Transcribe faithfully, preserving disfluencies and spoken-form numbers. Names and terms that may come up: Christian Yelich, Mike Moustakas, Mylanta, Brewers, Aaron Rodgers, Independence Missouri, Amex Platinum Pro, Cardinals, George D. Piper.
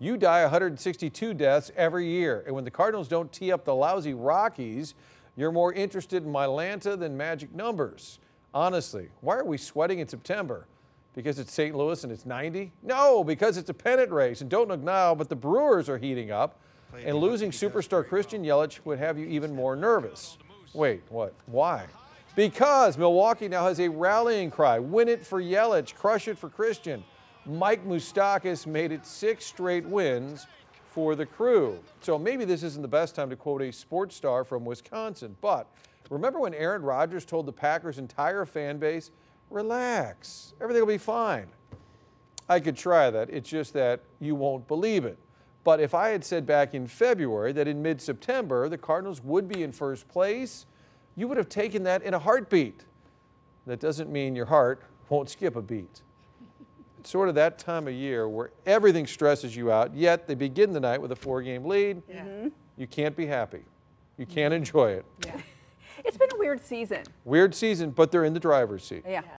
you die one hundred sixty-two deaths every year. And when the Cardinals don't tee up the lousy Rockies, you're more interested in Mylanta than magic numbers. Honestly, why are we sweating in September? Because it's Saint Louis and it's ninety? No, because it's a pennant race. And don't look now, but the Brewers are heating up. And losing superstar Christian Yelich would have you even more nervous. Wait, what? Why? Because Milwaukee now has a rallying cry. Win it for Yelich. Crush it for Christian. Mike Moustakas made it six straight wins for the crew. So maybe this isn't the best time to quote a sports star from Wisconsin. But remember when Aaron Rodgers told the Packers' entire fan base, relax, everything will be fine. I could try that. It's just that you won't believe it. But if I had said back in February that in mid-September the Cardinals would be in first place, you would have taken that in a heartbeat. That doesn't mean your heart won't skip a beat. It's sort of that time of year where everything stresses you out, yet they begin the night with a four-game lead. Yeah. Mm-hmm. You can't be happy. You can't enjoy it. Yeah. It's been a weird season. Weird season, but they're in the driver's seat. Yeah.